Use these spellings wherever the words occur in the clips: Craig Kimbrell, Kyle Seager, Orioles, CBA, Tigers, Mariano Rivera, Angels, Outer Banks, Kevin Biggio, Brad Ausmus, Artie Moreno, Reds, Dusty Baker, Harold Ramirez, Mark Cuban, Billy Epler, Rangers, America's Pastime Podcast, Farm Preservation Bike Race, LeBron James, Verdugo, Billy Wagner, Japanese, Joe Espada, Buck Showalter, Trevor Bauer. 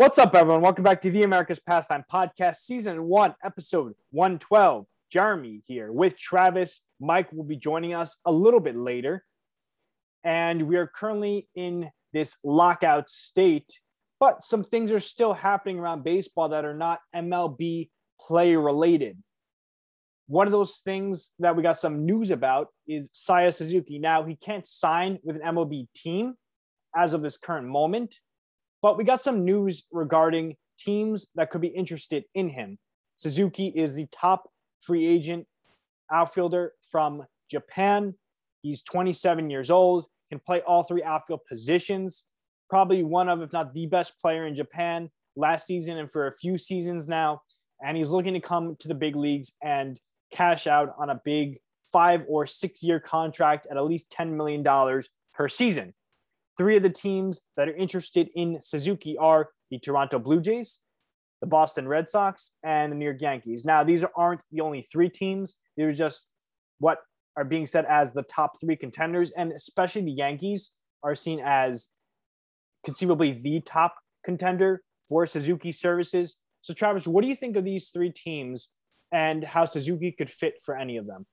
What's up, everyone? Welcome back to the America's Pastime Podcast, Season 1, Episode 112. Jeremy here with Travis. Mike will be joining us a little bit later. And we are currently in this lockout state, but some things are still happening around baseball that are not MLB play related. One of those things that we got some news about is Seiya Suzuki. Now, he can't sign with an MLB team as of this current moment, but we got some news regarding teams that could be interested in him. Suzuki is the top free agent outfielder from Japan. He's 27 years old, can play all three outfield positions, probably one of, if not the best player in Japan last season and for a few seasons now. And he's looking to come to the big leagues and cash out on a big 5 or 6 year contract at least $10 million per season. Three of the teams that are interested in Suzuki are the Toronto Blue Jays, the Boston Red Sox, and the New York Yankees. Now, these aren't the only three teams. There's just what are being said as the top three contenders, and especially the Yankees are seen as conceivably the top contender for Suzuki services. So, Travis, what do you think of these three teams and how Suzuki could fit for any of them?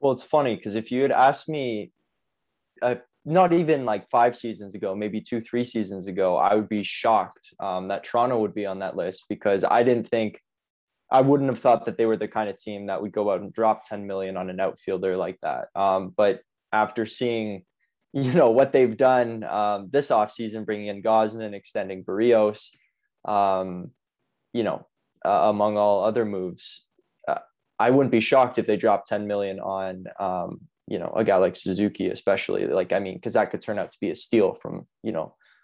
Well, it's funny because if you had asked me not even like 5 seasons ago, maybe 2-3 seasons ago, I would be shocked that Toronto would be on that list, because I wouldn't have thought that they were the kind of team that would go out and drop 10 million on an outfielder like that. But after seeing, what they've done this offseason, bringing in Gosman, extending Barrios, among all other moves, I wouldn't be shocked if they dropped 10 million on, a guy like Suzuki, especially, because that could turn out to be a steal from,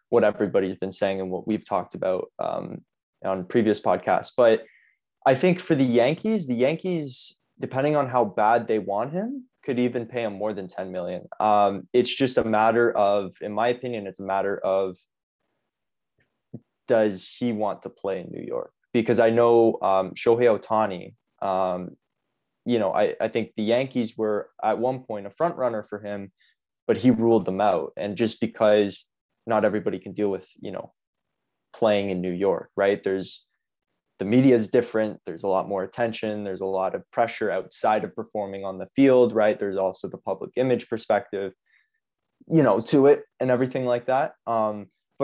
what everybody's been saying and what we've talked about on previous podcasts. But I think for the Yankees, depending on how bad they want him, could even pay him more than 10 million. It's just a matter of, in my opinion, does he want to play in New York? Because I know Shohei Ohtani, I think the Yankees were at one point a front runner for him, but he ruled them out. And just because not everybody can deal with, playing in New York, right? The media is different. There's a lot more attention. There's a lot of pressure outside of performing on the field, right? There's also the public image perspective, to it and everything like that. But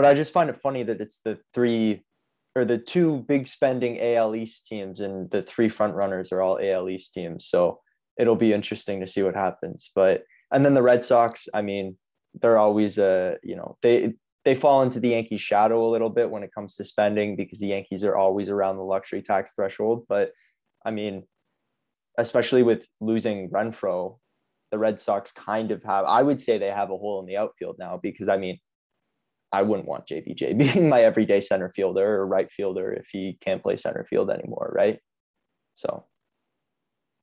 I just find it funny that it's the two big spending AL East teams and the three front runners are all AL East teams. So it'll be interesting to see what happens. And then the Red Sox, they're always they fall into the Yankees shadow a little bit when it comes to spending, because the Yankees are always around the luxury tax threshold. But especially with losing Renfroe, the Red Sox they have a hole in the outfield now, because I wouldn't want JBJ being my everyday center fielder or right fielder if he can't play center field anymore, right? So.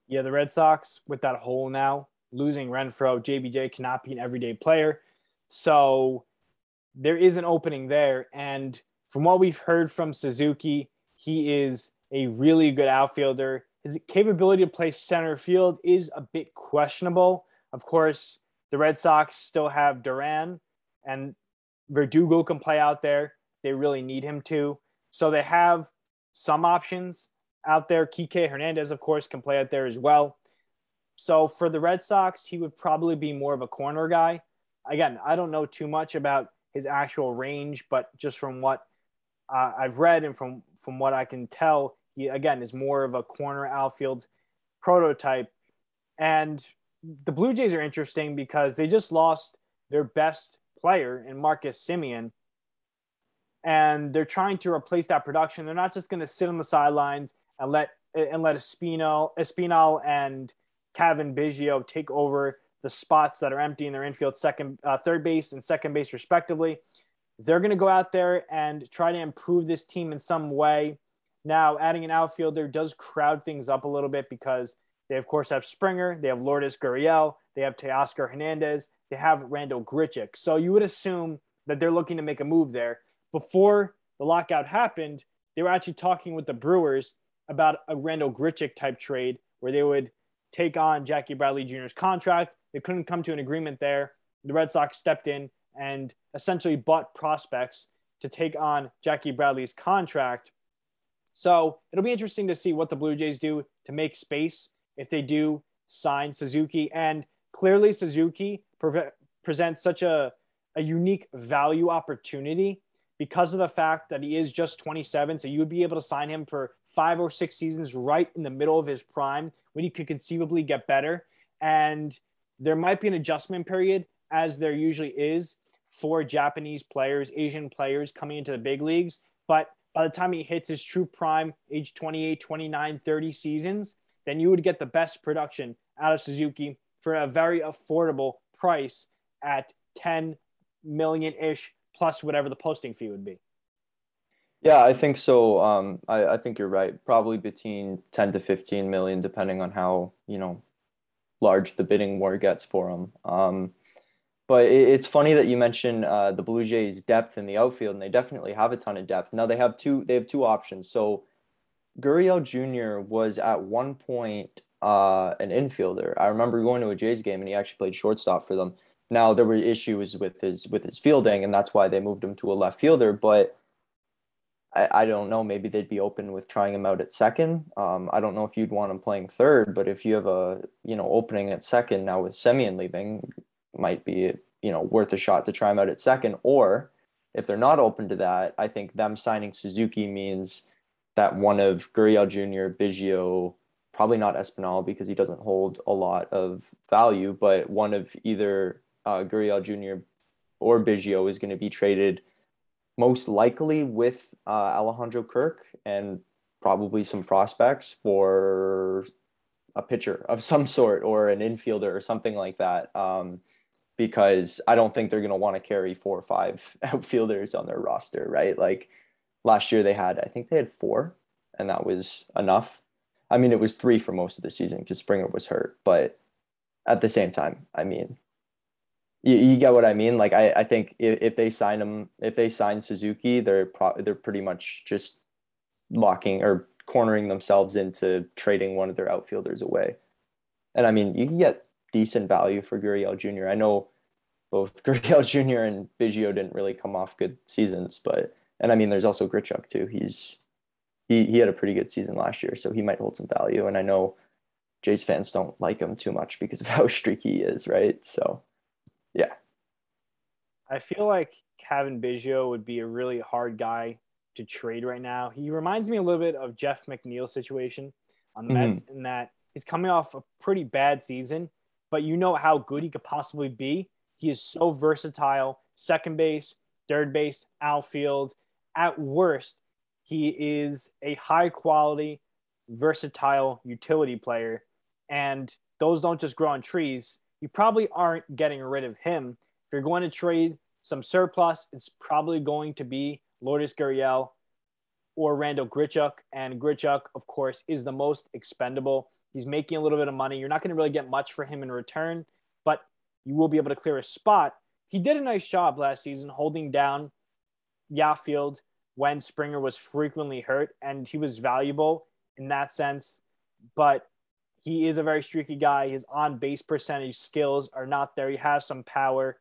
Yeah, the Red Sox with that hole now, losing Renfroe, JBJ cannot be an everyday player. So there is an opening there. And from what we've heard from Suzuki, he is a really good outfielder. His capability to play center field is a bit questionable. Of course, the Red Sox still have Duran, and Verdugo can play out there. They really need him to. So they have some options out there. Kike Hernandez, of course, can play out there as well. So for the Red Sox, he would probably be more of a corner guy. Again, I don't know too much about his actual range, but just from what I've read and from what I can tell, he, again, is more of a corner outfield prototype. And the Blue Jays are interesting because they just lost their best player in Marcus Semien, and they're trying to replace that production. They're not just going to sit on the sidelines and let Espinal and Kevin Biggio take over the spots that are empty in their infield, third base and second base respectively. They're going to go out there and try to improve this team in some way. Now, adding an outfielder does crowd things up a little bit, because they, of course, have Springer, they have Lourdes Gurriel, they have Teoscar Hernandez, they have Randall Grichuk. So you would assume that they're looking to make a move there. Before the lockout happened, they were actually talking with the Brewers about a Randall Grichuk type trade where they would take on Jackie Bradley Jr.'s contract. They couldn't come to an agreement there. The Red Sox stepped in and essentially bought prospects to take on Jackie Bradley's contract. So it'll be interesting to see what the Blue Jays do to make space if they do sign Suzuki. And clearly Suzuki presents such a unique value opportunity because of the fact that he is just 27. So you would be able to sign him for 5 or 6 seasons right in the middle of his prime when he could conceivably get better. And there might be an adjustment period, as there usually is for Japanese players, Asian players coming into the big leagues. But by the time he hits his true prime, age 28, 29, 30 seasons, then you would get the best production out of Suzuki for a very affordable price at $10 million-ish plus whatever the posting fee would be. Yeah, I think so. I think you're right. Probably between 10 to 15 million, depending on how, large the bidding war gets for him. But it's funny that you mentioned the Blue Jays' depth in the outfield, and they definitely have a ton of depth. Now they have two options. So Gurriel Jr. was at one point an infielder. I remember going to a Jays game, and he actually played shortstop for them. Now there were issues with his fielding, and that's why they moved him to a left fielder. But I don't know. Maybe they'd be open with trying him out at second. I don't know if you'd want him playing third, but if you have a opening at second now with Semien leaving, might be worth a shot to try him out at second. Or if they're not open to that, I think them signing Suzuki means that one of Gurriel Jr., Biggio, probably not Espinal because he doesn't hold a lot of value, but one of either Gurriel Jr. or Biggio is going to be traded most likely with Alejandro Kirk and probably some prospects for a pitcher of some sort or an infielder or something like that. Because I don't think they're going to want to carry 4 or 5 outfielders on their roster, right? Like last year they had 4, and that was enough. I mean, it was 3 for most of the season because Springer was hurt. But at the same time, I mean, you get what I mean? Like I think if they sign Suzuki, they're pretty much just locking or cornering themselves into trading one of their outfielders away. And I mean, you can get decent value for Gurriel Jr. I know both Gurriel Jr. and Biggio didn't really come off good seasons, and I mean, there's also Grichuk too. He had a pretty good season last year, so he might hold some value. And I know Jays fans don't like him too much because of how streaky he is, right? So, yeah. I feel like Kevin Biggio would be a really hard guy to trade right now. He reminds me a little bit of Jeff McNeil's situation on the Mets in that he's coming off a pretty bad season, but you know how good he could possibly be. He is so versatile, second base, third base, outfield. At worst, he is a high-quality, versatile utility player, and those don't just grow on trees. You probably aren't getting rid of him. If you're going to trade some surplus, it's probably going to be Lourdes Gurriel or Randall Grichuk, and Grichuk, of course, is the most expendable. He's making a little bit of money. You're not going to really get much for him in return, but you will be able to clear a spot. He did a nice job last season holding down Yaffield when Springer was frequently hurt, and he was valuable in that sense. But he is a very streaky guy. His on-base percentage skills are not there. He has some power,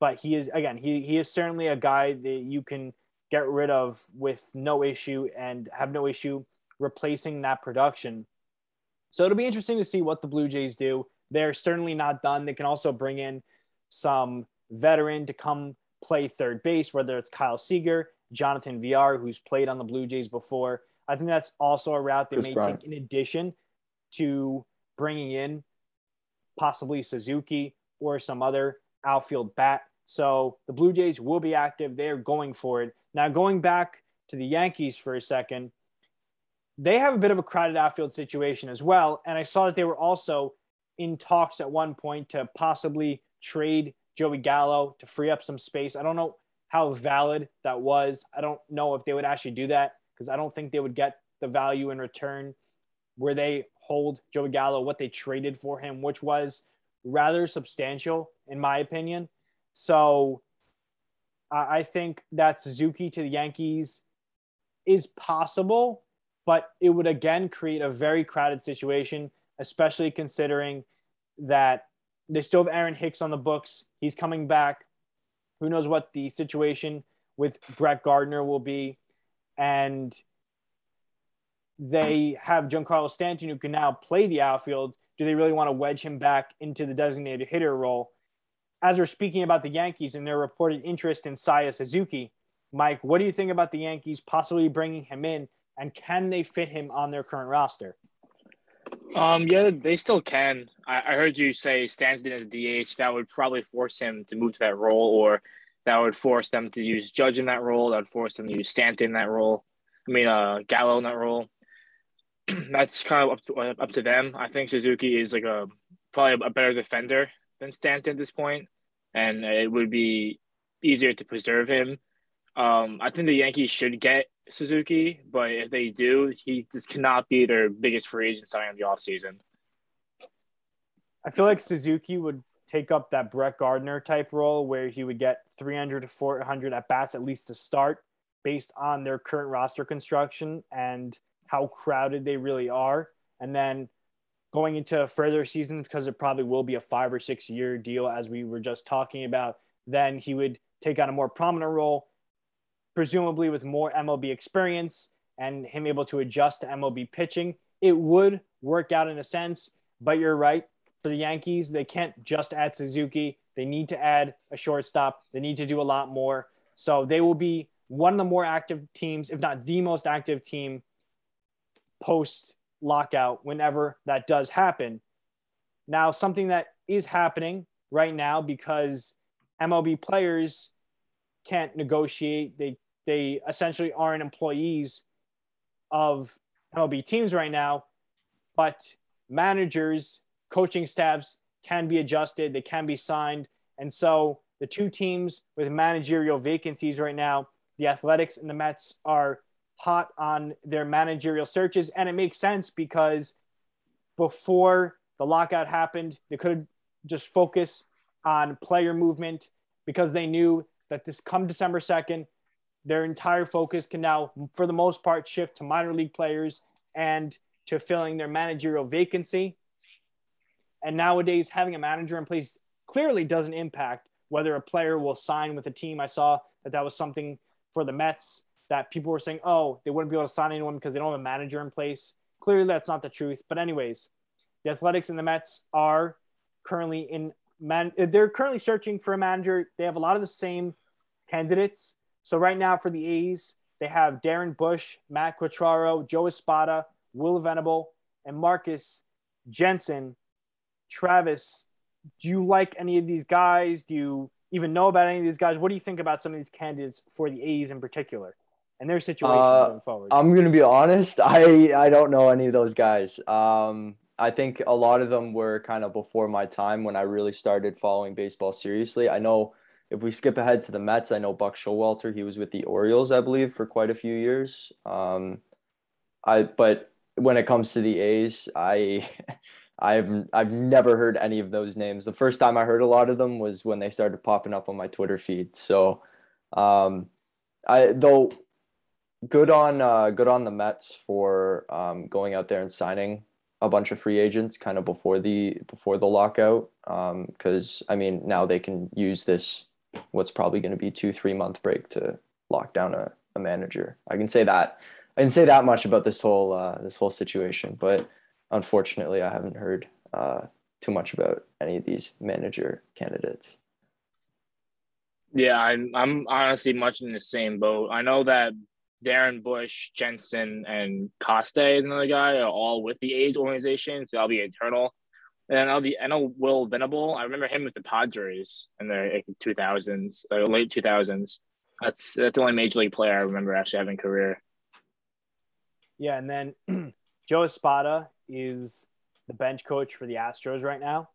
but he is, again, he is certainly a guy that you can get rid of with no issue and have no issue replacing that production. So it'll be interesting to see what the Blue Jays do. They're certainly not done. They can also bring in some veteran to come play third base, whether it's Kyle Seager, Jonathan VR, who's played on the Blue Jays before. I think that's also a route they may take in addition to bringing in possibly Suzuki or some other outfield bat. So the Blue Jays will be active. They're going for it. Now, going back to the Yankees for a second, they have a bit of a crowded outfield situation as well. And I saw that they were also in talks at one point to possibly trade Joey Gallo to free up some space. I don't know how valid that was. I don't know if they would actually do that because I don't think they would get the value in return where they hold Joey Gallo, what they traded for him, which was rather substantial in my opinion. So I think that Suzuki to the Yankees is possible, but it would, again, create a very crowded situation, especially considering that they still have Aaron Hicks on the books. He's coming back. Who knows what the situation with Brett Gardner will be, and they have Giancarlo Stanton, who can now play the outfield. Do they really want to wedge him back into the designated hitter role? As we're speaking about the Yankees and their reported interest in Seiya Suzuki, Mike, what do you think about the Yankees possibly bringing him in, and can they fit him on their current roster? Yeah, they still can. I heard you say Stanton as a DH. That would probably force him to move to that role, or that would force them to use Judge in that role. That would force them to use Stanton in that role. Gallo in that role. That's kind of up to them. I think Suzuki is probably a better defender than Stanton at this point, and it would be easier to preserve him. I think the Yankees should get Suzuki, but if they do, he just cannot be their biggest free agent signing of the offseason. I feel like Suzuki would take up that Brett Gardner type role where he would get 300 to 400 at-bats at least to start based on their current roster construction and how crowded they really are. And then going into a further season, because it probably will be a 5 or 6 year deal, as we were just talking about, then he would take on a more prominent role, presumably with more MLB experience and him able to adjust to MLB pitching. It would work out in a sense, but you're right. For the Yankees, they can't just add Suzuki. They need to add a shortstop. They need to do a lot more. So they will be one of the more active teams, if not the most active team post-lockout, whenever that does happen. Now, something that is happening right now, because MLB players can't negotiate, they essentially aren't employees of MLB teams right now, but managers, coaching staffs can be adjusted, they can be signed. And so the two teams with managerial vacancies right now, the Athletics and the Mets, are hot on their managerial searches. And it makes sense, because before the lockout happened, they could just focus on player movement, because they knew that this come December 2nd, their entire focus can now, for the most part, shift to minor league players and to filling their managerial vacancy. And nowadays, having a manager in place clearly doesn't impact whether a player will sign with a team. I saw that was something for the Mets, that people were saying, oh, they wouldn't be able to sign anyone because they don't have a manager in place. Clearly, that's not the truth. But anyways, the Athletics and the Mets are currently they're currently searching for a manager. They have a lot of the same candidates. So right now for the A's, they have Darren Bush, Matt Quatraro, Joe Espada, Will Venable, and Marcus Jensen. Travis, do you like any of these guys? Do you even know about any of these guys? What do you think about some of these candidates for the A's in particular and their situation going forward? I'm going to be honest. I don't know any of those guys. I think a lot of them were kind of before my time when I really started following baseball seriously. I know if we skip ahead to the Mets, I know Buck Showalter, he was with the Orioles, I believe, for quite a few years. But when it comes to the A's, I've never heard any of those names. The first time I heard a lot of them was when they started popping up on my Twitter feed. So, good on the Mets for going out there and signing a bunch of free agents kind of before the lockout, because now they can use this, what's probably going to be 2-3 month break to lock down a manager. I can say that much about this whole situation, but unfortunately I haven't heard too much about any of these manager candidates. Yeah, I'm honestly much in the same boat. I know that Darren Bush, Jensen, and Costa is another guy, are all with the A's organization, so that'll be internal. And then I know Will Venable. I remember him with the Padres in the 2000s, late 2000s. That's the only major league player I remember actually having a career. Yeah, and then Joe Espada is the bench coach for the Astros right now,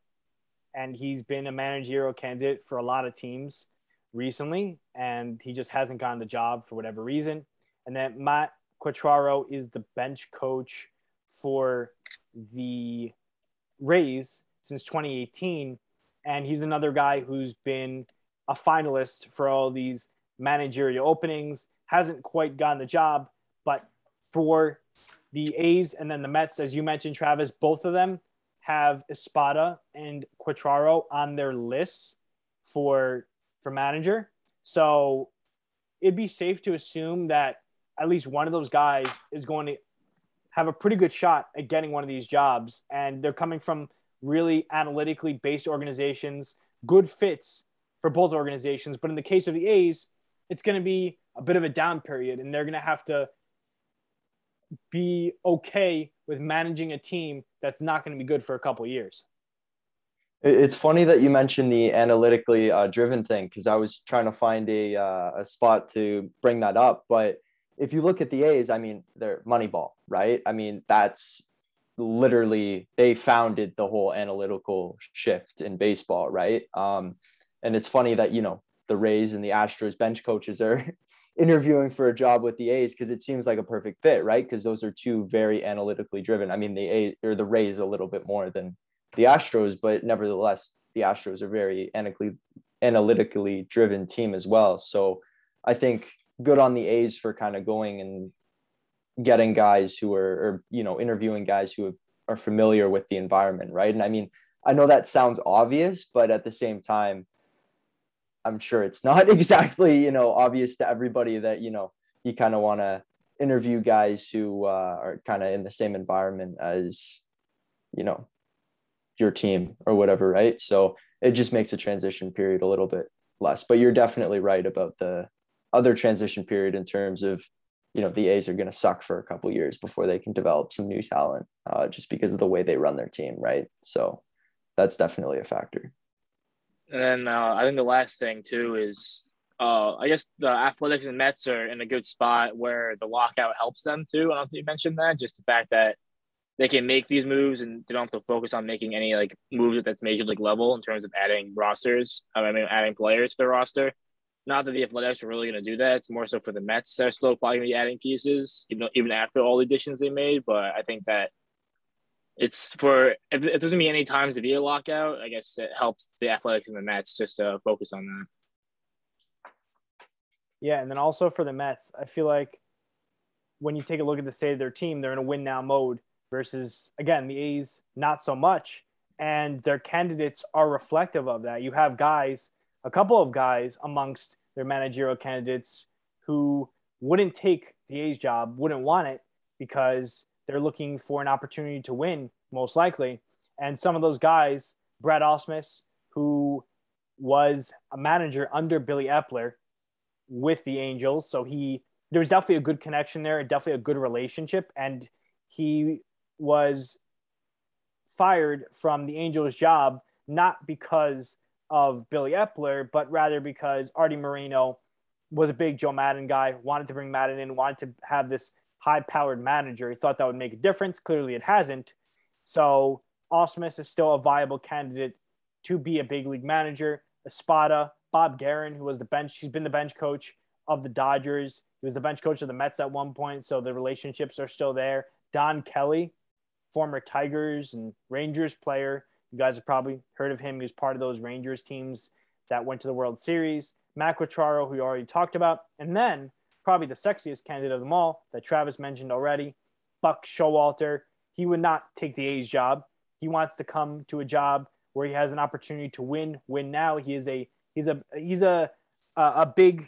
and he's been a managerial candidate for a lot of teams recently, and he just hasn't gotten the job for whatever reason. And then Matt Quatraro is the bench coach for the Rays since 2018. And he's another guy who's been a finalist for all these managerial openings, hasn't quite gotten the job, but for the A's and then the Mets, as you mentioned, Travis, both of them have Espada and Quatraro on their lists for manager. So it'd be safe to assume that at least one of those guys is going to have a pretty good shot at getting one of these jobs. And they're coming from really analytically based organizations, good fits for both organizations. But in the case of the A's, it's going to be a bit of a down period, and they're going to have to be okay with managing a team that's not going to be good for a couple of years. It's funny that you mentioned the analytically driven thing, because I was trying to find a spot to bring that up. But if you look at the A's, I mean, they're Moneyball, right? I mean, that's literally, they founded the whole analytical shift in baseball, right? And it's funny that, you know, the Rays and the Astros bench coaches are interviewing for a job with the A's, because it seems like a perfect fit, right? Because those are two very analytically driven. I mean, the Rays a little bit more than the Astros, but nevertheless, the Astros are very analytically driven team as well. So I think good on the A's for kind of going and getting guys who are, or, you know, interviewing guys who are familiar with the environment, right? And I mean, I know that sounds obvious, but at the same time, I'm sure it's not exactly, you know, obvious to everybody that, you know, you kind of want to interview guys who are kind of in the same environment as, you know, your team or whatever, right? So it just makes the transition period a little bit less. But you're definitely right about the other transition period in terms of, you know, the A's are going to suck for a couple of years before they can develop some new talent, just because of the way they run their team, right? So that's definitely a factor. And then I think the last thing too is I guess the Athletics and Mets are in a good spot where the lockout helps them too. I don't think you mentioned that, just the fact that they can make these moves and they don't have to focus on making any like moves at that major league level in terms of adding rosters. I mean, adding players to their roster. Not that the Athletics are really going to do that. It's more so for the Mets. They're still probably going to be adding pieces, you know, even after all the additions they made. But I think that it's for – if there's going to be any time to be a lockout, I guess it helps the Athletics and the Mets just to focus on that. Yeah, and then also for the Mets, I feel like when you take a look at the state of their team, they're in a win-now mode versus, again, the A's not so much. And their candidates are reflective of that. You have guys – a couple of guys amongst their managerial candidates who wouldn't take the A's job, wouldn't want it, because they're looking for an opportunity to win, most likely. And some of those guys, Brad Ausmus, who was a manager under Billy Epler with the Angels. So there was definitely a good connection there, definitely a good relationship. And he was fired from the Angels job, not because of Billy Epler, but rather because Artie Moreno was a big Joe Madden guy, wanted to bring Madden in, wanted to have this high-powered manager. He thought that would make a difference. Clearly it hasn't. So Ausmus is still a viable candidate to be a big league manager. Espada, Bob Guerin, who was he's been the bench coach of the Dodgers. He was the bench coach of the Mets at one point, so the relationships are still there. Don Kelly, former Tigers and Rangers player. You guys have probably heard of him. He was part of those Rangers teams that went to the World Series. Matt Quatraro, who you already talked about. And then probably the sexiest candidate of them all that Travis mentioned already, Buck Showalter. He would not take the A's job. He wants to come to a job where he has an opportunity to win now. He is a big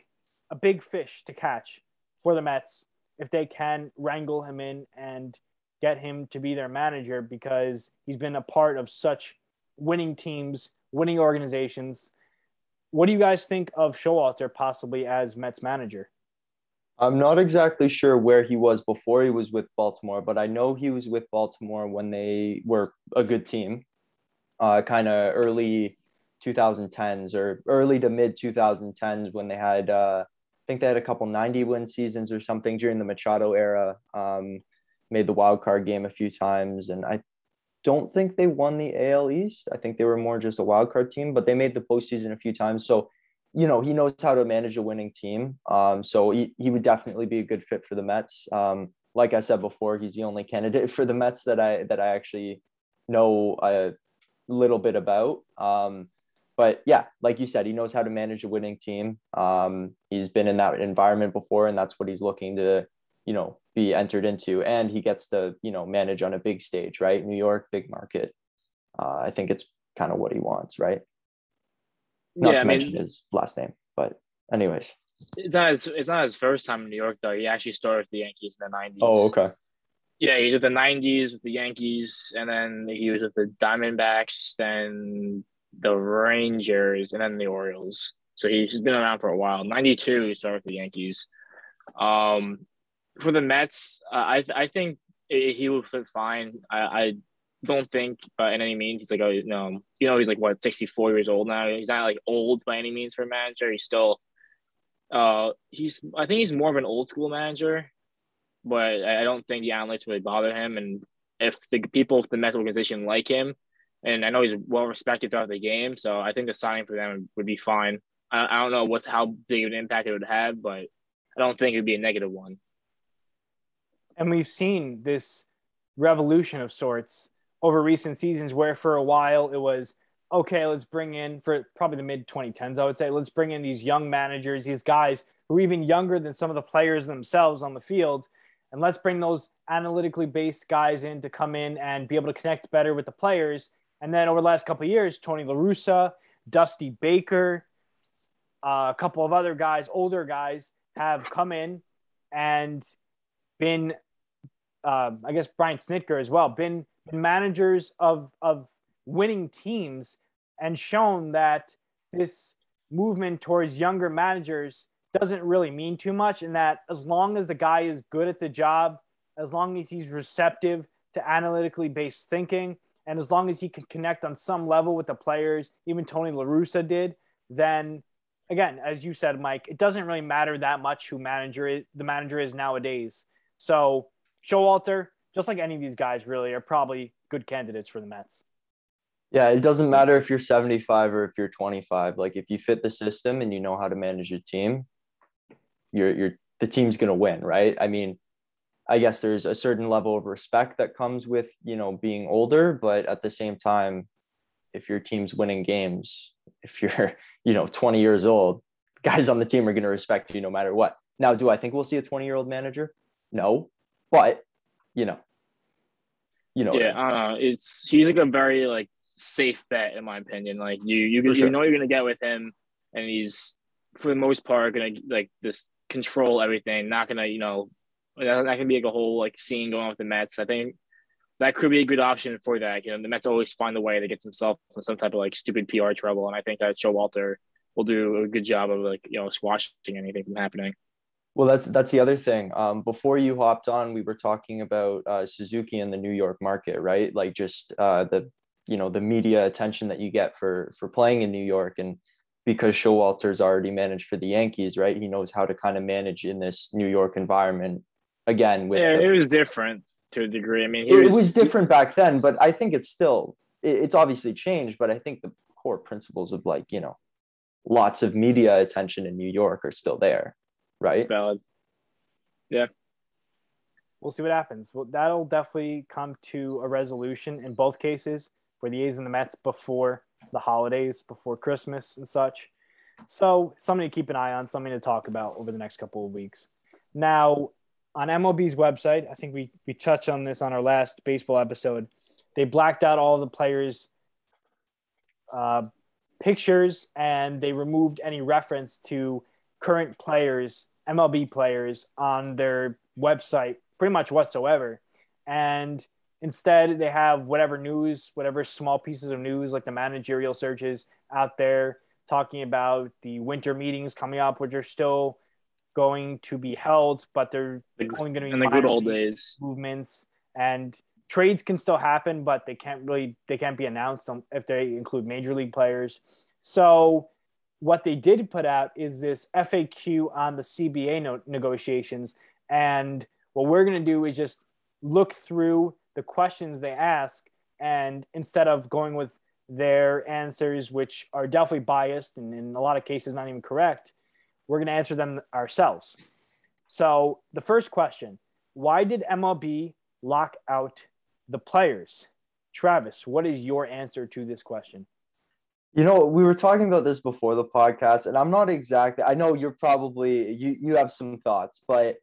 fish to catch for the Mets if they can wrangle him in and get him to be their manager, because he's been a part of such winning teams, winning organizations. What do you guys think of Showalter possibly as Mets manager? I'm not exactly sure where he was before he was with Baltimore, but I know he was with Baltimore when they were a good team, kind of early 2010s or early to mid 2010s when they had, I think they had a couple 90 win seasons or something during the Machado era. Made the wild card game a few times, and I don't think they won the AL East. I think they were more just a wild card team, but they made the postseason a few times. So, you know, he knows how to manage a winning team. So he would definitely be a good fit for the Mets. Like I said before, he's the only candidate for the Mets that I actually know a little bit about. But yeah, like you said, he knows how to manage a winning team. He's been in that environment before, and that's what he's looking to, you know, be entered into, and he gets to, you know, manage on a big stage, right? New York, big market. I think it's kind of what he wants, right? Not to mention his last name, but anyways. It's not his first time in New York, though. He actually started with the Yankees in the 90s. Oh, okay. Yeah, he was with the 90s with the Yankees, and then he was with the Diamondbacks, then the Rangers, and then the Orioles. So he's been around for a while. 92, he started with the Yankees. For the Mets, I think he would fit fine. I don't think by any means he's like, oh, no, you know, he's like, what, 64 years old now? He's not like old by any means for a manager. He's still, I think he's more of an old school manager, but I don't think the analytics really bother him. And if the people of the Mets organization like him, and I know he's well respected throughout the game, so I think the signing for them would be fine. I don't know how big of an impact it would have, but I don't think it would be a negative one. And we've seen this revolution of sorts over recent seasons where for a while it was, okay, let's bring in, for probably the mid-2010s, I would say, let's bring in these young managers, these guys who are even younger than some of the players themselves on the field, and let's bring those analytically based guys in to come in and be able to connect better with the players. And then over the last couple of years, Tony La Russa, Dusty Baker, a couple of other guys, older guys, have come in and been, I guess Brian Snitker as well, been managers of winning teams and shown that this movement towards younger managers doesn't really mean too much, and that as long as the guy is good at the job, as long as he's receptive to analytically based thinking, and as long as he can connect on some level with the players, even Tony La Russa did, then again, as you said, Mike, it doesn't really matter that much who the manager is nowadays. So Showalter, just like any of these guys really, are probably good candidates for the Mets. Yeah, it doesn't matter if you're 75 or if you're 25. Like, if you fit the system and you know how to manage your team, the team's going to win, right? I mean, I guess there's a certain level of respect that comes with, you know, being older, but at the same time, if your team's winning games, if you're, you know, 20 years old, guys on the team are going to respect you no matter what. Now, do I think we'll see a 20-year-old manager? No, but you know, yeah, I don't know. He's like a very like safe bet in my opinion. Like you know what you're going to get with him, and he's for the most part going to like this control everything. Not going to, you know, that can be like a whole like scene going on with the Mets. I think that could be a good option for that. You know, the Mets always find a way to get themselves in some type of like stupid PR trouble. And I think that Showalter will do a good job of like, you know, squashing anything from happening. Well, that's the other thing. Before you hopped on, we were talking about Suzuki and the New York market, right? Like just the media attention that you get for playing in New York. And because Showalter's already managed for the Yankees, right? He knows how to kind of manage in this New York environment. Again, it was different to a degree. I mean, it was different back then, but I think it's still, it's obviously changed, but I think the core principles of like, you know, lots of media attention in New York are still there. Right. It's valid. Yeah. We'll see what happens. Well, that'll definitely come to a resolution in both cases for the A's and the Mets before the holidays, before Christmas and such. So something to keep an eye on, something to talk about over the next couple of weeks. Now, on MLB's website, I think we touched on this on our last baseball episode. They blacked out all the players' pictures, and they removed any reference to current players, MLB players, on their website pretty much whatsoever. And instead they have whatever news, whatever small pieces of news, like the managerial searches out there talking about the winter meetings coming up, which are still going to be held, but they're only going to be in the good old days movements, and trades can still happen, but they can't be announced if they include major league players. So what they did put out is this FAQ on the CBA negotiations. And what we're going to do is just look through the questions they ask. And instead of going with their answers, which are definitely biased and in a lot of cases not even correct, we're going to answer them ourselves. So the first question, why did MLB lock out the players? Travis, what is your answer to this question? You know, we were talking about this before the podcast, and I'm not exactly – I know you're probably – you have some thoughts, but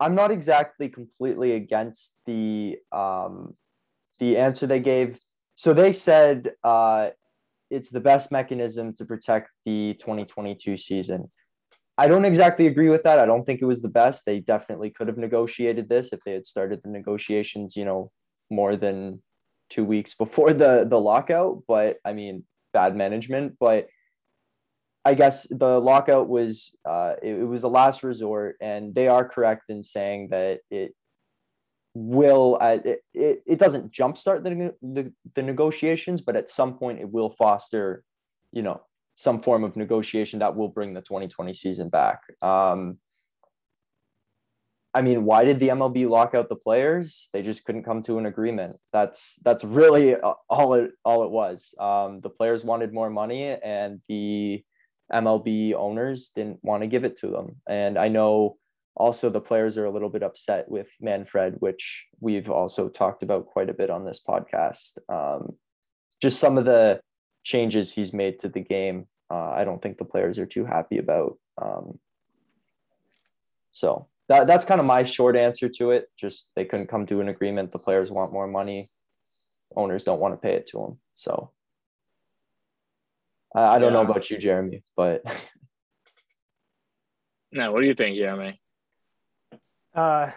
I'm not exactly completely against the answer they gave. So they said it's the best mechanism to protect the 2022 season. I don't exactly agree with that. I don't think it was the best. They definitely could have negotiated this if they had started the negotiations, you know, more than 2 weeks before the lockout. But I mean, bad management. But I guess the lockout was it was a last resort, and they are correct in saying that it will it doesn't jumpstart the negotiations, but at some point it will foster, you know, some form of negotiation that will bring the 2020 season back. I mean, why did the MLB lock out the players? They just couldn't come to an agreement. That's really all it was. The players wanted more money, and the MLB owners didn't want to give it to them. And I know also the players are a little bit upset with Manfred, which we've also talked about quite a bit on this podcast. Just some of the changes he's made to the game, I don't think the players are too happy about. So that's kind of my short answer to it. Just they couldn't come to an agreement. The players want more money. Owners don't want to pay it to them. So I don't know about you, Jeremy, but. No, what do you think, Jeremy?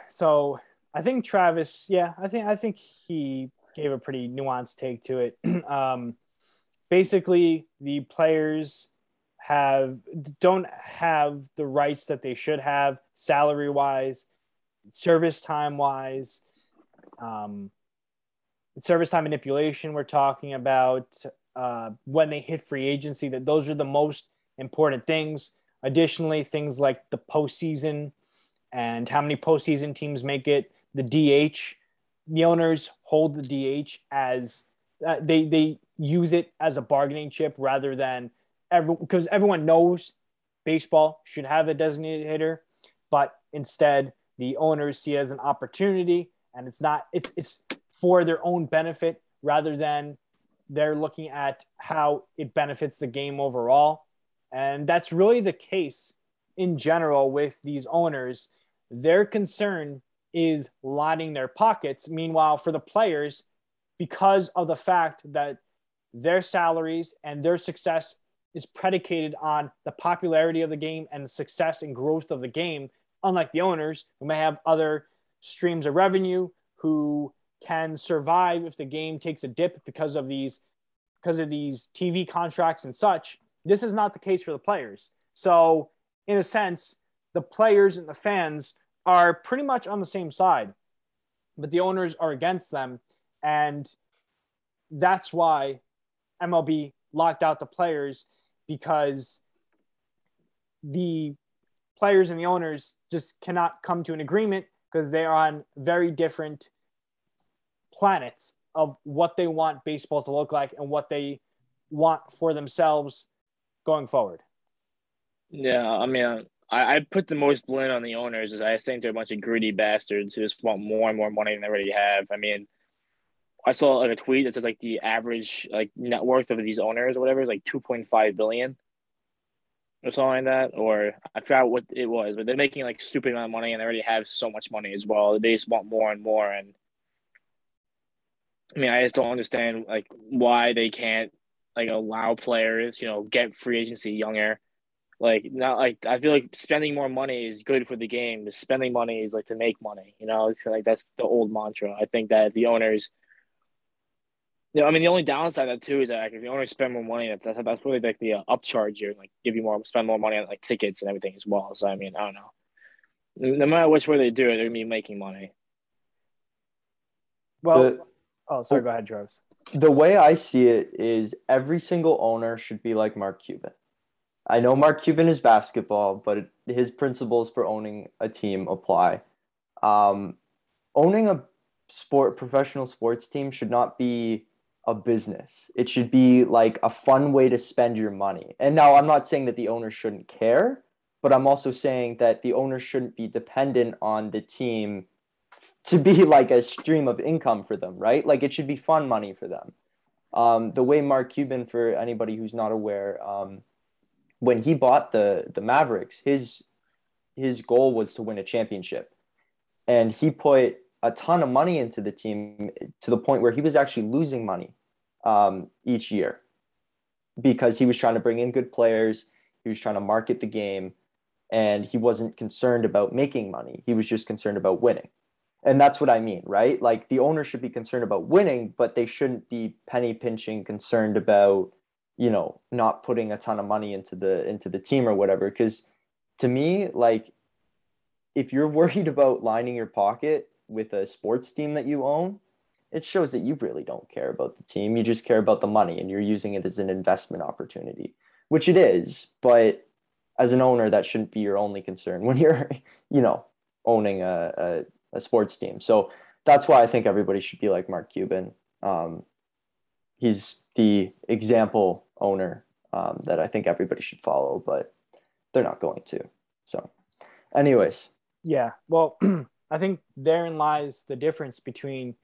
So I think Travis, I think he gave a pretty nuanced take to it. Basically, the players don't have the rights that they should have, salary-wise, service time-wise, service time manipulation we're talking about, when they hit free agency, that those are the most important things. Additionally, things like the postseason and how many postseason teams make it, the DH. The owners hold the DH as they use it as a bargaining chip rather than because everyone knows baseball should have a designated hitter, but instead the owners see it as an opportunity, and it's for their own benefit rather than they're looking at how it benefits the game overall. And that's really the case in general with these owners. Their concern is lining their pockets. Meanwhile, for the players, because of the fact that their salaries and their success is predicated on the popularity of the game and the success and growth of the game, unlike the owners who may have other streams of revenue, who can survive if the game takes a dip because of these TV contracts and such. This is not the case for the players. So in a sense, the players and the fans are pretty much on the same side, but the owners are against them. And that's why MLB locked out the players, because the players and the owners just cannot come to an agreement because they are on very different planets of what they want baseball to look like and what they want for themselves going forward. Yeah, I mean, I put the most blame on the owners. Is I think they're a bunch of greedy bastards who just want more and more money than they already have. I mean, I saw like a tweet that says like the average like net worth of these owners or whatever is like 2.5 billion or something like that. Or I forgot what it was, but they're making like stupid amount of money and they already have so much money as well. They just want more and more. And I mean, I just don't understand like why they can't like allow players, you know, get free agency younger. Like not like I feel like spending more money is good for the game. But spending money is like to make money. You know, it's like that's the old mantra. I think that the owners. Yeah, I mean, the only downside of that, too, is that if you only spend more money, that's really like the upcharge here, like give you more, spend more money on like tickets and everything as well. So, I mean, I don't know. No matter which way they do it, they're going to be making money. Well, go ahead, Travis. The way I see it is every single owner should be like Mark Cuban. I know Mark Cuban is basketball, but his principles for owning a team apply. Owning a professional sports team should not be a business. It should be like a fun way to spend your money. And now I'm not saying that the owner shouldn't care, but I'm also saying that the owner shouldn't be dependent on the team to be like a stream of income for them, right? Like it should be fun money for them. The way Mark Cuban, for anybody who's not aware, when he bought the Mavericks, his goal was to win a championship. And he put a ton of money into the team to the point where he was actually losing money each year because he was trying to bring in good players. He was trying to market the game. and he wasn't concerned about making money. He was just concerned about winning. And that's what I mean, right? Like, the owner should be concerned about winning, but they shouldn't be penny pinching, concerned about, you know, not putting a ton of money into the team or whatever. Because to me, like, if you're worried about lining your pocket with a sports team that you own, it shows that you really don't care about the team. You just care about the money, and you're using it as an investment opportunity, which it is. But as an owner, that shouldn't be your only concern when you're, you know, owning a sports team. So that's why I think everybody should be like Mark Cuban. He's the example owner that I think everybody should follow, but they're not going to. So anyways. Yeah. Well, I think therein lies the difference between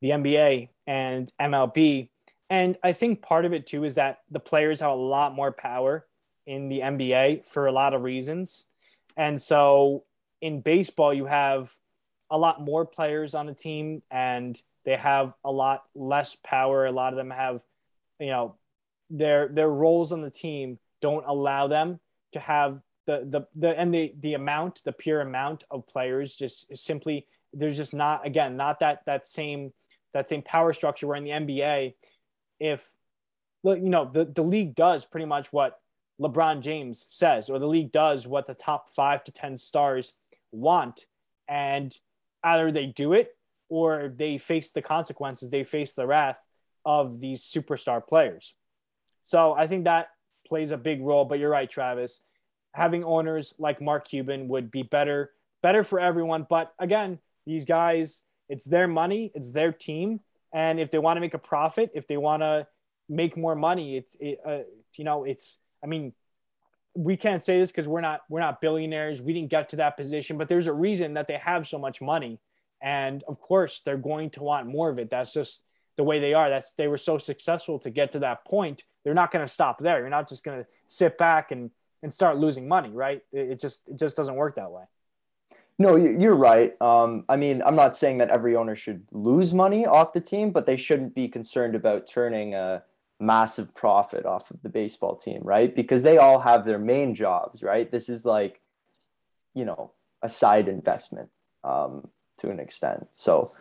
the NBA and MLB. And I think part of it too is that the players have a lot more power in the NBA for a lot of reasons. And so in baseball, you have a lot more players on a team and they have a lot less power. A lot of them have, you know, their roles on the team don't allow them to have the pure amount of players. Just simply, there's just not that same power structure. Where in the NBA, if, you know, the league does pretty much what LeBron James says, or the league does what the top 5 to 10 stars want. And either they do it or they face the consequences. They face the wrath of these superstar players. So I think that plays a big role, but you're right, Travis, having owners like Mark Cuban would be better for everyone. But again, these guys, it's their money, it's their team. And if they want to make a profit, if they want to make more money, we can't say this because we're not billionaires. We didn't get to that position, but there's a reason that they have so much money. And of course they're going to want more of it. That's just the way they are. They were so successful to get to that point. They're not going to stop there. You're not just going to sit back and start losing money, right? It just doesn't work that way. No, you're right. I'm not saying that every owner should lose money off the team, but they shouldn't be concerned about turning a massive profit off of the baseball team, right? Because they all have their main jobs, right? This is like, you know, a side investment to an extent. So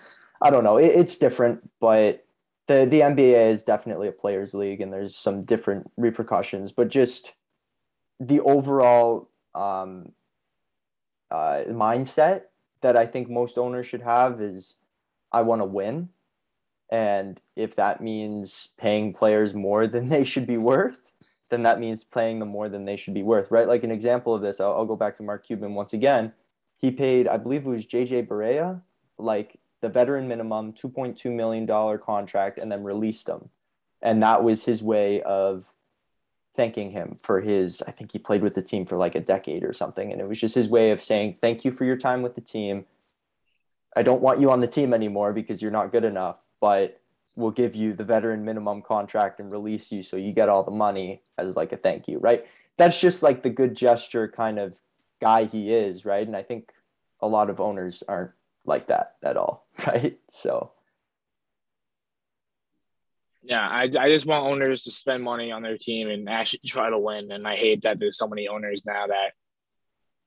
I don't know. It's different, but the NBA is definitely a players' league, and there's some different repercussions. But just the overall mindset that I think most owners should have is, I want to win. And if that means paying players more than they should be worth, then that means paying them more than they should be worth, right? Like an example of this, I'll go back to Mark Cuban once again. He paid, I believe it was JJ Barea, like the veteran minimum $2.2 million contract, and then released him. And that was his way of thanking him for his, I think he played with the team for like a decade or something. And it was just his way of saying, thank you for your time with the team. I don't want you on the team anymore because you're not good enough, but we'll give you the veteran minimum contract and release you so you get all the money as like a thank you, right? That's just like the good gesture kind of guy he is, right? And I think a lot of owners aren't like that at all, right? So. Yeah, I just want owners to spend money on their team and actually try to win. And I hate that there's so many owners now that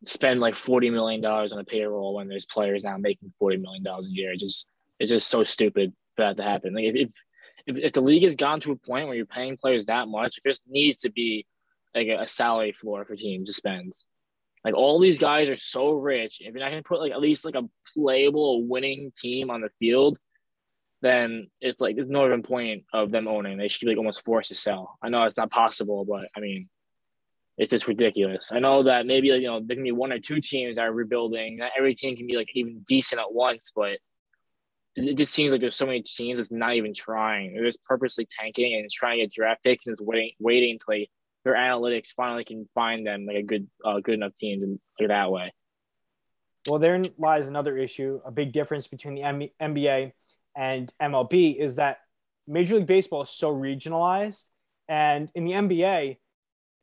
spend like $40 million on a payroll when there's players now making $40 million a year. It's just so stupid for that to happen. Like if the league has gone to a point where you're paying players that much, it just needs to be like a salary floor for teams to spend. Like, all these guys are so rich. If you're not going to put like at least like a playable, winning team on the field, then it's like there's no even point of them owning. They should be like almost forced to sell. I know it's not possible, but I mean, it's just ridiculous. I know that maybe, you know, there can be one or two teams that are rebuilding. Not every team can be like even decent at once, but it just seems like there's so many teams that's not even trying. They're just purposely tanking and trying to get draft picks and just waiting until like their analytics finally can find them like a good enough team to play that way. Well, therein lies another issue. A big difference between the NBA and MLB is that Major League Baseball is so regionalized. And in the NBA,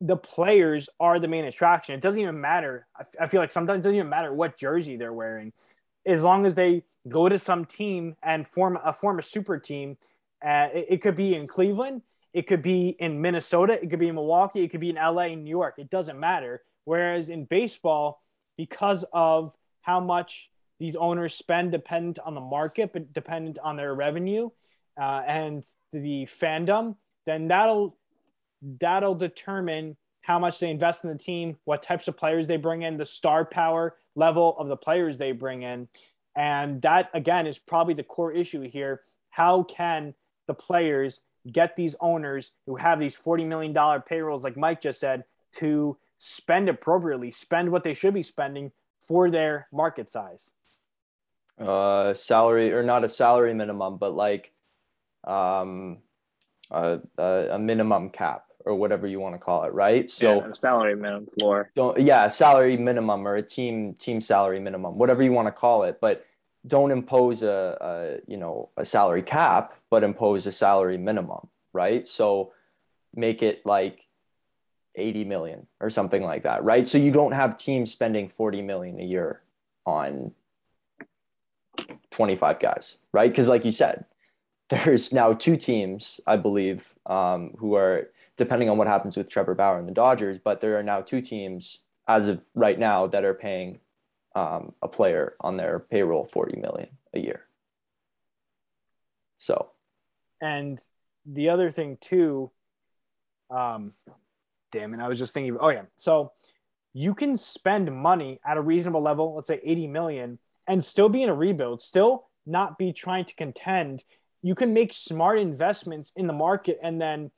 the players are the main attraction. It doesn't even matter. I feel like sometimes it doesn't even matter what jersey they're wearing. As long as they go to some team and form a super team. It could be in Cleveland. It could be in Minnesota. It could be in Milwaukee. It could be in LA, New York. It doesn't matter. Whereas in baseball, because of how much these owners spend dependent on the market, but dependent on their revenue and the fandom, then that'll determine how much they invest in the team, what types of players they bring in, the star power level of the players they bring in. And that, again, is probably the core issue here. How can the players get these owners who have these $40 million payrolls, like Mike just said, to spend appropriately, spend what they should be spending for their market size? Salary, or not a salary minimum, but like a minimum cap, or whatever you want to call it, right? So yeah, salary minimum floor. Don't, yeah, salary minimum, or a team salary minimum, whatever you want to call it. But don't impose a salary cap, but impose a salary minimum, right? So make it like 80 million or something like that, right? So you don't have teams spending 40 million a year on 25 guys, right? Because like you said, there's now two teams, I believe, who are, depending on what happens with Trevor Bauer and the Dodgers, but there are now two teams as of right now that are paying a player on their payroll $40 million a year. So. And the other thing too, I was just thinking, oh yeah. So you can spend money at a reasonable level, let's say 80 million, and still be in a rebuild, still not be trying to contend. You can make smart investments in the market and then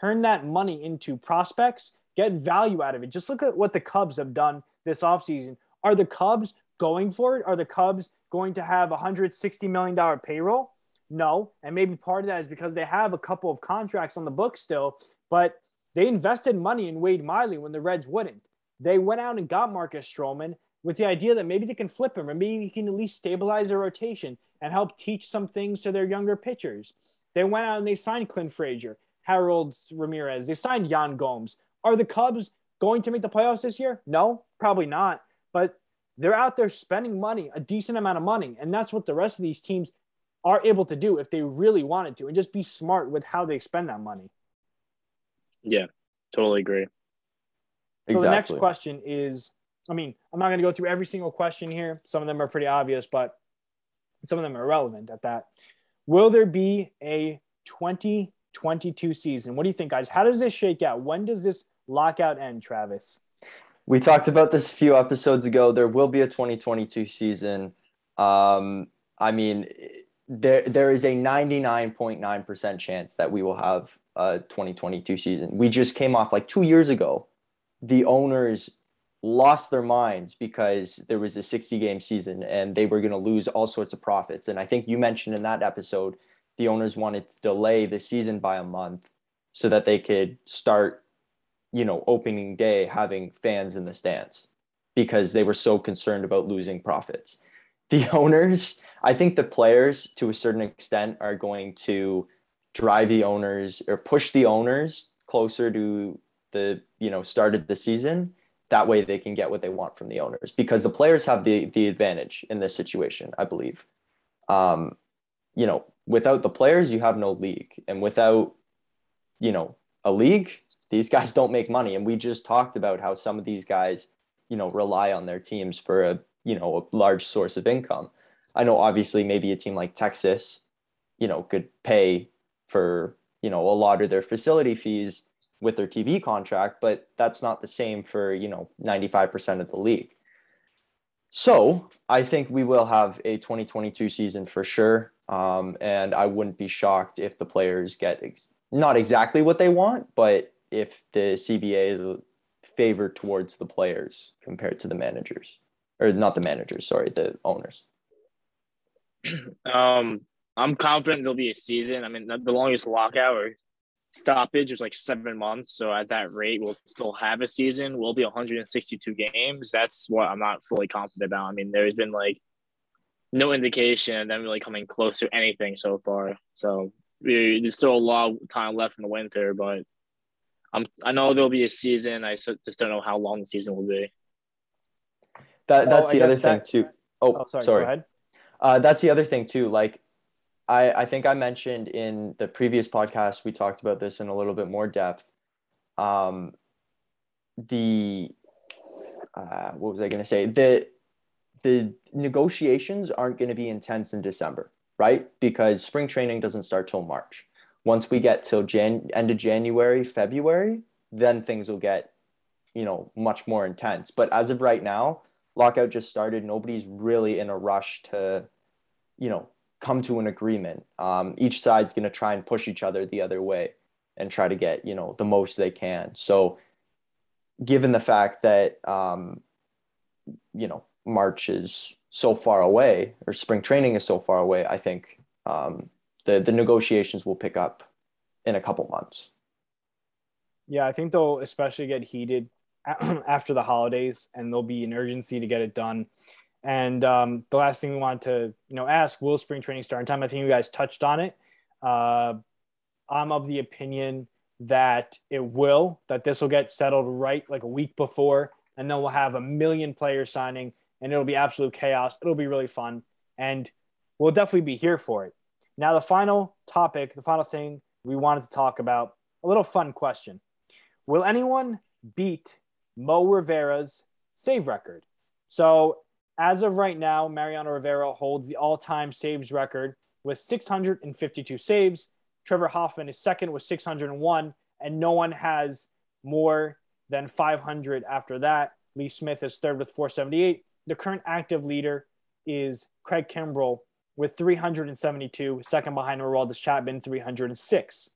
turn that money into prospects, get value out of it. Just look at what the Cubs have done this offseason. Are the Cubs going for it? Are the Cubs going to have a $160 million payroll? No. And maybe part of that is because they have a couple of contracts on the books still, but they invested money in Wade Miley when the Reds wouldn't. They went out and got Marcus Stroman with the idea that maybe they can flip him, or maybe he can at least stabilize their rotation and help teach some things to their younger pitchers. They went out and they signed Clint Frazier, Harold Ramirez. They signed Yan Gomes. Are the Cubs going to make the playoffs this year? No, probably not. But they're out there spending money, a decent amount of money. And that's what the rest of these teams are able to do if they really wanted to, and just be smart with how they spend that money. Yeah, totally agree. So exactly. The next question is, I'm not going to go through every single question here. Some of them are pretty obvious, but some of them are relevant at that. Will there be a 2022 season? What do you think, guys? How does this shake out? When does this lockout end, Travis? We talked about this a few episodes ago. There will be a 2022 season. There is a 99.9% chance that we will have a 2022 season. We just came off, like 2 years ago, the owners lost their minds because there was a 60-game season and they were going to lose all sorts of profits. And I think you mentioned in that episode, the owners wanted to delay the season by a month so that they could start, opening day, having fans in the stands, because they were so concerned about losing profits. The owners, I think the players to a certain extent are going to drive the owners or push the owners closer to the, start of the season. That way they can get what they want from the owners, because the players have the advantage in this situation, I believe. Without the players, you have no league. And without, a league, these guys don't make money. And we just talked about how some of these guys, rely on their teams for a large source of income. I know, obviously, maybe a team like Texas, could pay for, a lot of their facility fees with their TV contract, but that's not the same for, 95% of the league. So I think we will have a 2022 season for sure. And I wouldn't be shocked if the players get not exactly what they want, but if the CBA is favored towards the players compared to the managers, or not the managers, sorry, the owners. I'm confident there'll be a season. The longest lockout or stoppage was like 7 months. So at that rate, we'll still have a season. We'll be 162 games. That's what I'm not fully confident about. There's been no indication of them really coming close to anything so far. So there's still a lot of time left in the winter, but I know there'll be a season. I just don't know how long the season will be. That's the other thing too. Sorry. Go ahead. That's the other thing too. I think I mentioned in the previous podcast, we talked about this in a little bit more depth. The what was I going to say? The negotiations aren't going to be intense in December, right? Because spring training doesn't start till March. Once we get till end of January, February, then things will get, much more intense. But as of right now, lockout just started. Nobody's really in a rush to, come to an agreement. Each side's going to try and push each other the other way and try to get, the most they can. So given the fact that, March is so far away, or spring training is so far away, I think the negotiations will pick up in a couple months. Yeah, I think they'll especially get heated after the holidays, and there'll be an urgency to get it done. And the last thing we wanted to, ask, will spring training start in time? I think you guys touched on it. I'm of the opinion that it will, that this will get settled right like a week before, and then we'll have a million players signing, and it'll be absolute chaos. It'll be really fun, and we'll definitely be here for it. Now, the final topic, the final thing we wanted to talk about, a little fun question. Will anyone beat Mo Rivera's save record? So as of right now, Mariano Rivera holds the all-time saves record with 652 saves. Trevor Hoffman is second with 601, and no one has more than 500 after that. Lee Smith is third with 478. The current active leader is Craig Kimbrell with 372, second behind Aroldis Chapman, 306.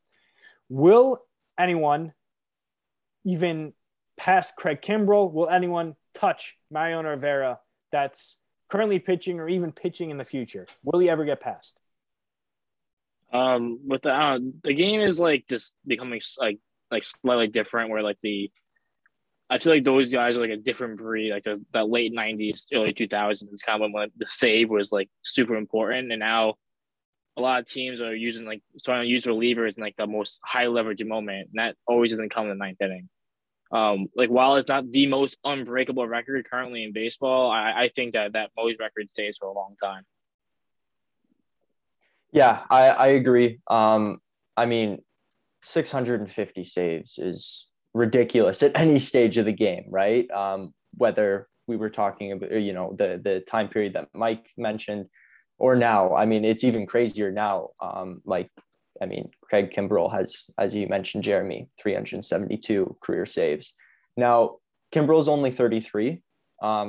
Will anyone even pass Craig Kimbrell? Will anyone touch Mariano Rivera that's currently pitching or even pitching in the future? Will he ever get passed? The game is like just becoming like slightly different, where like I feel like those guys are like a different breed, like that late 90s, early 2000s is kind of when the save was like super important. And now a lot of teams are starting to use relievers in like the most high leverage moment. And that always doesn't come in the ninth inning. While it's not the most unbreakable record currently in baseball, I think that Mo's record stays for a long time. Yeah, I agree. 650 saves is ridiculous at any stage of the game, right? Whether we were talking about, the time period that Mike mentioned or now, it's even crazier now. Craig Kimbrell has, as you mentioned, Jeremy, 372 career saves. Now, Kimbrell's only 33.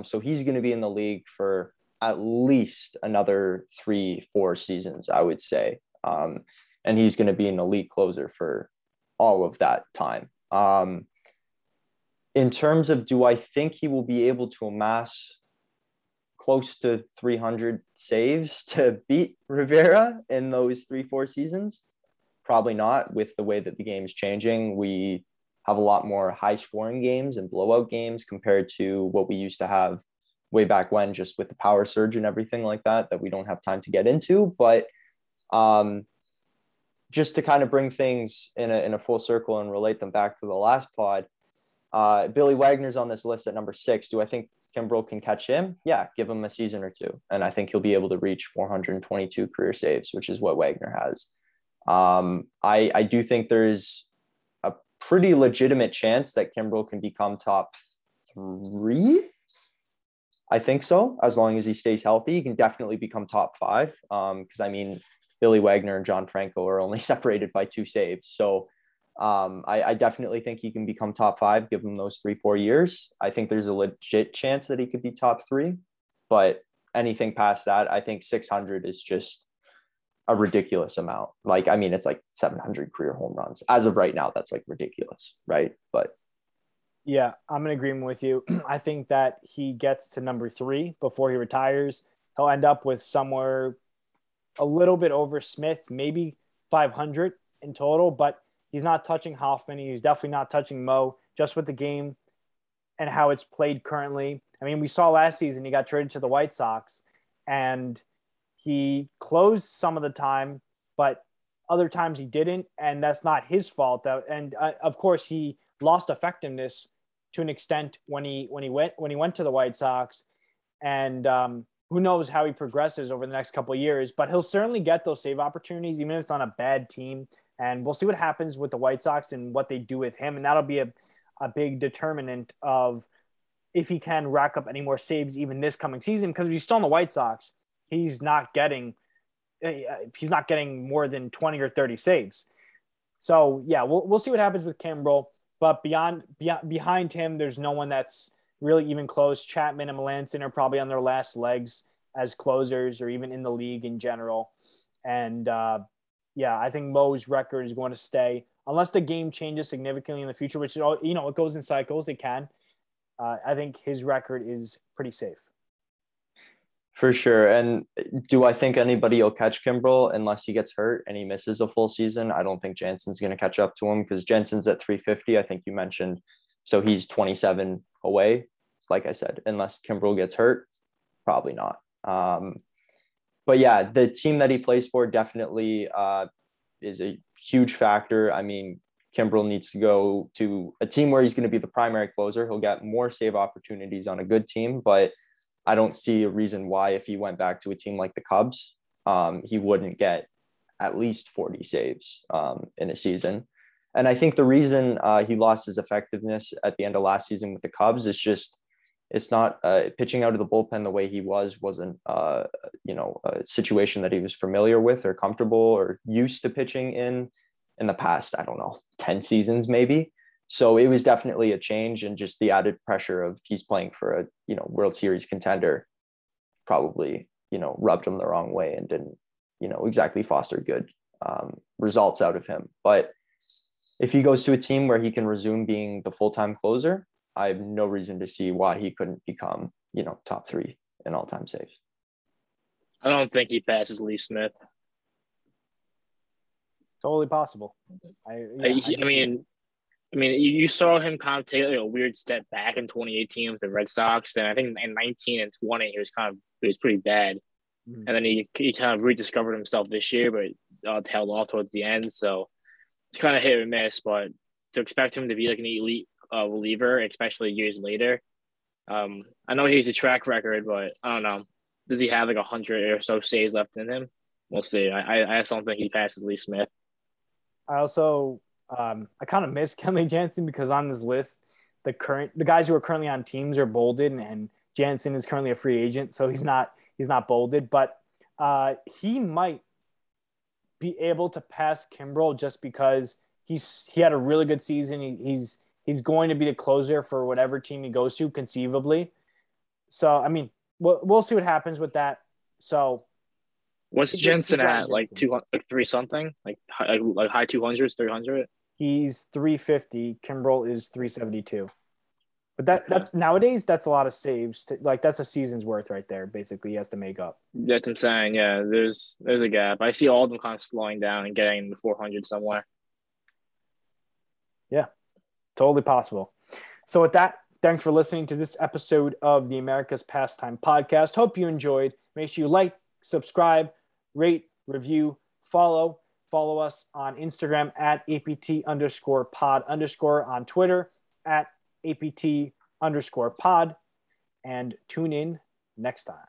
So he's going to be in the league for at least another 3-4 seasons, I would say. And he's going to be an elite closer for all of that time. In terms of, do I think he will be able to amass close to 300 saves to beat Rivera in those 3-4 seasons? Probably not. With the way that the game's changing, we have a lot more high scoring games and blowout games compared to what we used to have way back when, just with the power surge and everything like that we don't have time to get into. But just to kind of bring things in a full circle and relate them back to the last pod, Billy Wagner's on this list at number 6. Do I think Kimbrell can catch him? Yeah, give him a season or two, and I think he'll be able to reach 422 career saves, which is what Wagner has. I do think there is a pretty legitimate chance that Kimbrell can become top 3. I think so. As long as he stays healthy, he can definitely become top 5. Because Billy Wagner and John Franco are only separated by 2 saves. So I definitely think he can become top 5, give him those 3-4 years. I think there's a legit chance that he could be top 3, but anything past that, I think 600 is just a ridiculous amount. It's like 700 career home runs. As of right now, that's like ridiculous, right? But yeah, I'm in agreement with you. I think that he gets to number 3 before he retires. He'll end up with somewhere a little bit over Smith, maybe 500 in total, but he's not touching Hoffman. He's definitely not touching Mo, just with the game and how it's played currently. We saw last season he got traded to the White Sox and he closed some of the time, but other times he didn't, and that's not his fault. And of course, he lost effectiveness to an extent when he went to the White Sox, and who knows how he progresses over the next couple of years, but he'll certainly get those save opportunities, even if it's on a bad team. And we'll see what happens with the White Sox and what they do with him. And that'll be a big determinant of if he can rack up any more saves even this coming season, because if he's still on the White Sox, he's not getting more than 20 or 30 saves. So yeah, we'll see what happens with Kimbrell. But behind him, there's no one that's really even close. Chapman and Melanson are probably on their last legs as closers or even in the league in general. And yeah, I think Moe's record is going to stay unless the game changes significantly in the future, which is all, you know, it goes in cycles. It can. I think his record is pretty safe. For sure. And do I think anybody will catch Kimbrell unless he gets hurt and he misses a full season? I don't think Jansen's going to catch up to him because Jansen's at 350, I think you mentioned. So he's 27 away. Like I said, unless Kimbrell gets hurt, probably not. But yeah, the team that he plays for definitely is a huge factor. I mean, Kimbrell needs to go to a team where he's going to be the primary closer. He'll get more save opportunities on a good team, but I don't see a reason why if he went back to a team like the Cubs, he wouldn't get at least 40 saves in a season. And I think the reason he lost his effectiveness at the end of last season with the Cubs is just it's not pitching out of the bullpen the way he wasn't a situation that he was familiar with or comfortable or used to pitching in the past, I don't know, 10 seasons maybe. So it was definitely a change, and just the added pressure of he's playing for a, you know, World Series contender probably, you know, rubbed him the wrong way and didn't, you know, exactly foster good results out of him. But if he goes to a team where he can resume being the full-time closer, I have no reason to see why he couldn't become, you know, top three in all-time saves. I don't think he passes Lee Smith. Totally possible. I mean, you saw him kind of take a weird step back in 2018 with the Red Sox, and I think in 19 and 20 he was pretty bad, and then he kind of rediscovered himself this year, but tailed off towards the end. So it's kind of hit or miss. But to expect him to be like an elite reliever, especially years later, I know he's a track record, but I don't know. Does he have like 100 or so saves left in him? We'll see. I just don't think he passes Lee Smith. I also. I kind of miss Kenley Jansen because on this list, the guys who are currently on teams are bolded, and Jansen is currently a free agent, so he's not bolded. But he might be able to pass Kimbrell just because he had a really good season. He's going to be the closer for whatever team he goes to, conceivably. So I mean, we'll see what happens with that. So. What's Jansen at? Like 203 something? Like high 200s, 300? He's 350. Kimbrell is 372. But that's nowadays. That's a lot of saves. That's a season's worth right there. Basically, he has to make up. That's insane. Yeah, there's a gap. I see all of them kind of slowing down and getting in the 400 somewhere. Yeah, totally possible. So with that, thanks for listening to this episode of the America's Pastime Podcast. Hope you enjoyed. Make sure you like, subscribe, rate, review, follow us on Instagram at APT_pod_, on Twitter at APT_pod, and tune in next time.